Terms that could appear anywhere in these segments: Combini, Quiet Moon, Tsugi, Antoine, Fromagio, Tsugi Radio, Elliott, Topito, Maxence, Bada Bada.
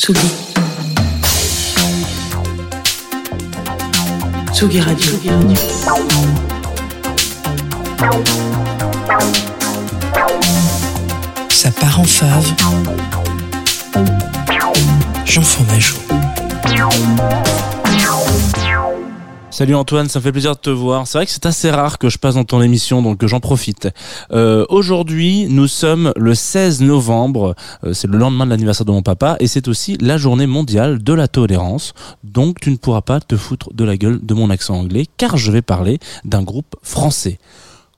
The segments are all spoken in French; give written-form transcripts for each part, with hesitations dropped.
Tsugi Radio. Ça part en fave. Jean Fromagio. Salut Antoine, ça me fait plaisir de te voir. C'est vrai que c'est assez rare que je passe dans ton émission, donc j'en profite. Aujourd'hui, nous sommes le 16 novembre, c'est le lendemain de l'anniversaire de mon papa, et c'est aussi la journée mondiale de la tolérance. Donc tu ne pourras pas te foutre de la gueule de mon accent anglais, car je vais parler d'un groupe français.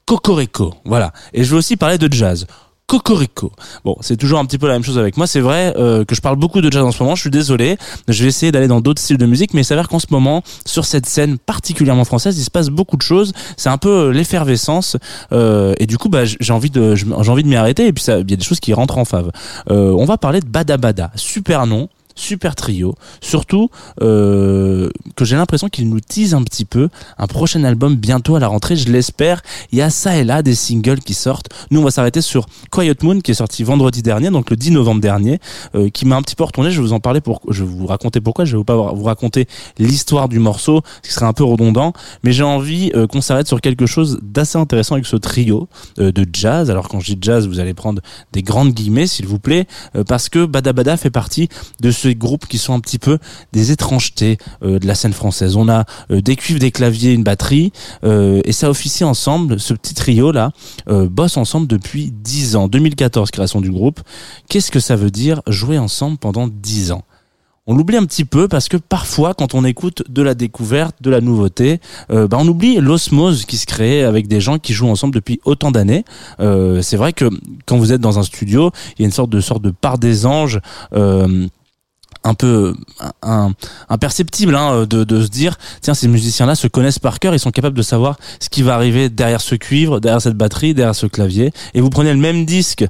Cocorico, voilà. Et je vais aussi parler de jazz. Cocorico. Bon, c'est toujours un petit peu la même chose avec moi. C'est vrai que je parle beaucoup de jazz en ce moment, je suis désolé. Je vais essayer d'aller dans d'autres styles de musique, mais il s'avère qu'en ce moment, sur cette scène particulièrement française, il se passe beaucoup de choses. C'est un peu l'effervescence. Et du coup, j'ai envie de m'y arrêter. Et puis, il y a des choses qui rentrent en fave. On va parler de Bada Bada. Super nom. Super trio, surtout que j'ai l'impression qu'il nous tease un petit peu un prochain album bientôt à la rentrée, je l'espère. Il y a ça et là des singles qui sortent. Nous on va s'arrêter sur Quiet Moon qui est sorti vendredi dernier, donc le 10 novembre dernier, qui m'a un petit peu retourné. Je vais vous en parler, je vais vous raconter pourquoi. Je vais pas vous raconter l'histoire du morceau, ce qui serait un peu redondant, mais j'ai envie qu'on s'arrête sur quelque chose d'assez intéressant avec ce trio de jazz. Alors quand je dis jazz, vous allez prendre des grandes guillemets s'il vous plaît, parce que Bada Bada fait partie de ces groupes qui sont un petit peu des étrangetés de la scène française. On a des cuivres, des claviers, une batterie et ça officie ensemble. Ce petit trio là bosse ensemble depuis 10 ans. 2014 création du groupe. Qu'est-ce que ça veut dire jouer ensemble pendant 10 ans ? On l'oublie un petit peu parce que parfois quand on écoute de la découverte, de la nouveauté, on oublie l'osmose qui se crée avec des gens qui jouent ensemble depuis autant d'années. C'est vrai que quand vous êtes dans un studio, il y a une sorte de part des anges un peu imperceptible de se dire tiens, ces musiciens là se connaissent par cœur, ils sont capables de savoir ce qui va arriver derrière ce cuivre, derrière cette batterie, derrière ce clavier. Et vous prenez le même disque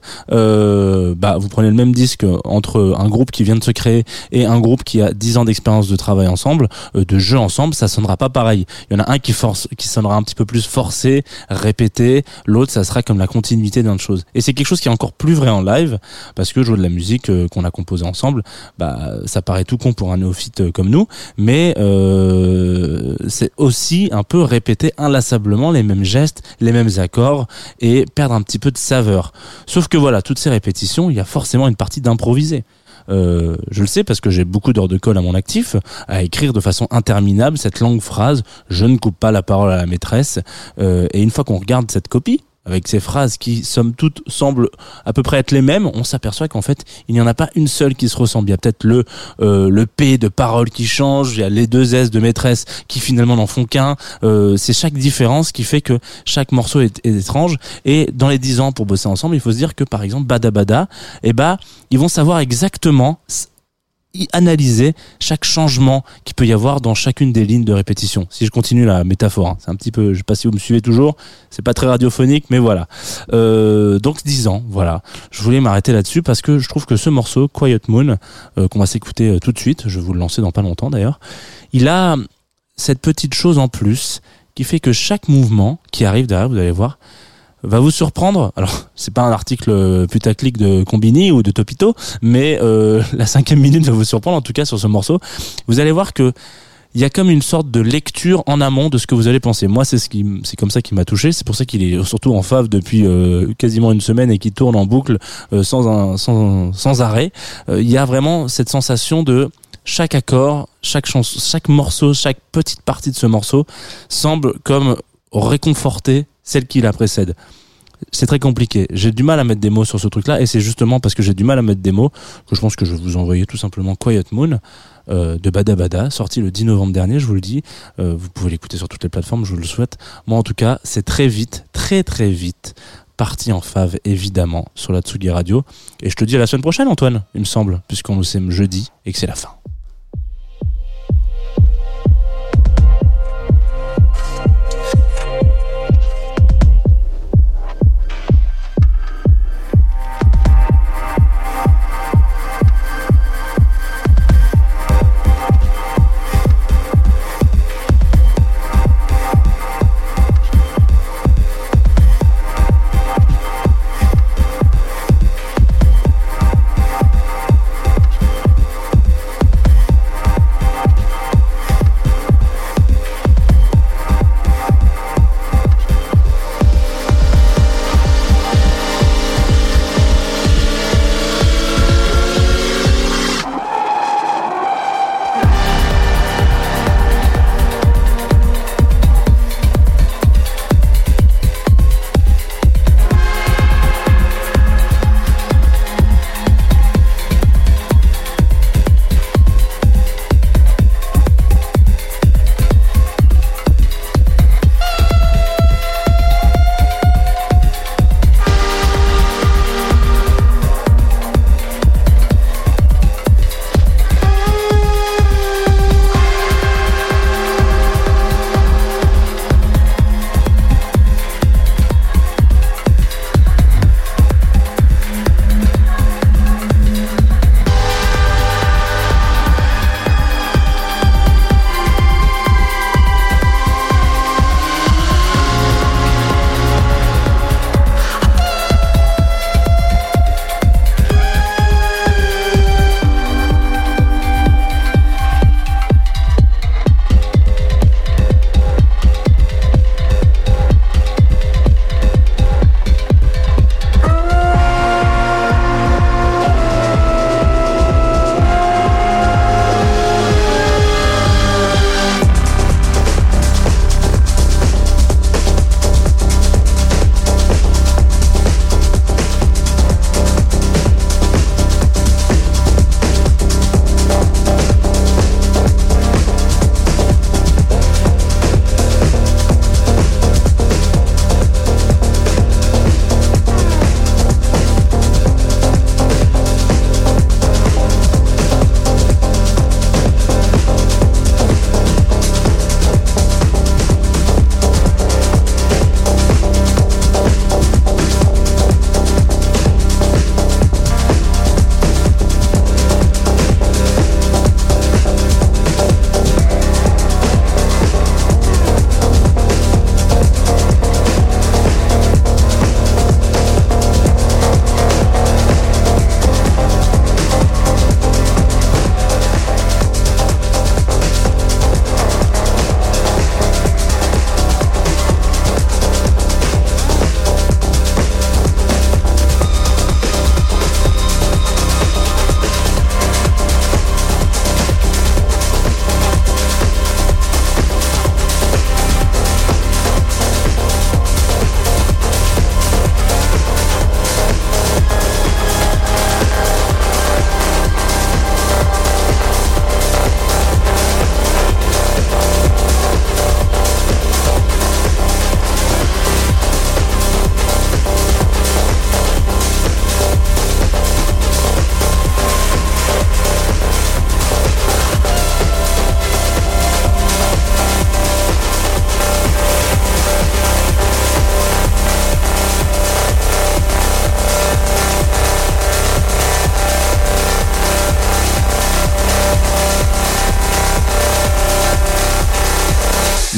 entre un groupe qui vient de se créer et un groupe qui a 10 ans d'expérience de travail ensemble, de jeu ensemble, ça sonnera pas pareil. Il y en a un qui sonnera un petit peu plus forcé, répété, l'autre ça sera comme la continuité d'une chose. Et c'est quelque chose qui est encore plus vrai en live parce que jouer de la musique qu'on a composée ensemble, ça paraît tout con pour un néophyte comme nous, mais c'est aussi un peu répéter inlassablement les mêmes gestes, les mêmes accords et perdre un petit peu de saveur. Sauf que voilà, toutes ces répétitions, il y a forcément une partie d'improviser. Je le sais parce que j'ai beaucoup d'heures de colle à mon actif, à écrire de façon interminable cette longue phrase « je ne coupe pas la parole à la maîtresse » et une fois qu'on regarde cette copie, avec ces phrases qui, somme toute, semblent à peu près être les mêmes, on s'aperçoit qu'en fait, il n'y en a pas une seule qui se ressemble. Il y a peut-être le P de parole qui change, il y a les deux S de maîtresse qui finalement n'en font qu'un. C'est chaque différence qui fait que chaque morceau est étrange. Et dans les 10 ans, pour bosser ensemble, il faut se dire que, par exemple, Bada Bada, ils vont savoir exactement analyser chaque changement qu'il peut y avoir dans chacune des lignes de répétition. Si je continue la métaphore, c'est un petit peu, je sais pas si vous me suivez toujours, c'est pas très radiophonique, mais voilà. Donc 10 ans, voilà. Je voulais m'arrêter là-dessus parce que je trouve que ce morceau, Quiet Moon, qu'on va s'écouter tout de suite, je vais vous le lancer dans pas longtemps d'ailleurs, il a cette petite chose en plus qui fait que chaque mouvement qui arrive derrière, vous allez voir, va vous surprendre. Alors, c'est pas un article putaclic de Combini ou de Topito, mais la 5e minute va vous surprendre, en tout cas sur ce morceau. Vous allez voir que il y a comme une sorte de lecture en amont de ce que vous allez penser. Moi, c'est comme ça qu'il m'a touché. C'est pour ça qu'il est surtout en fave depuis quasiment une semaine et qu'il tourne en boucle sans arrêt. Il y a vraiment cette sensation de chaque accord, chaque chanson, chaque morceau, chaque petite partie de ce morceau semble comme réconforter celle qui la précède. C'est très compliqué. J'ai du mal à mettre des mots sur ce truc-là, et c'est justement parce que j'ai du mal à mettre des mots que je pense que je vais vous envoyer tout simplement Quiet Moon de Bada Bada, sorti le 10 novembre dernier, je vous le dis. Vous pouvez l'écouter sur toutes les plateformes, je vous le souhaite. Moi, en tout cas, c'est très vite, parti en fave, évidemment, sur la Tsugi Radio. Et je te dis à la semaine prochaine, Antoine, il me semble, puisqu'on nous sème jeudi et que c'est la fin.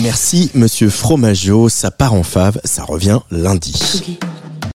Merci, monsieur Fromagio. Ça part en fave, ça revient lundi. Tsugi.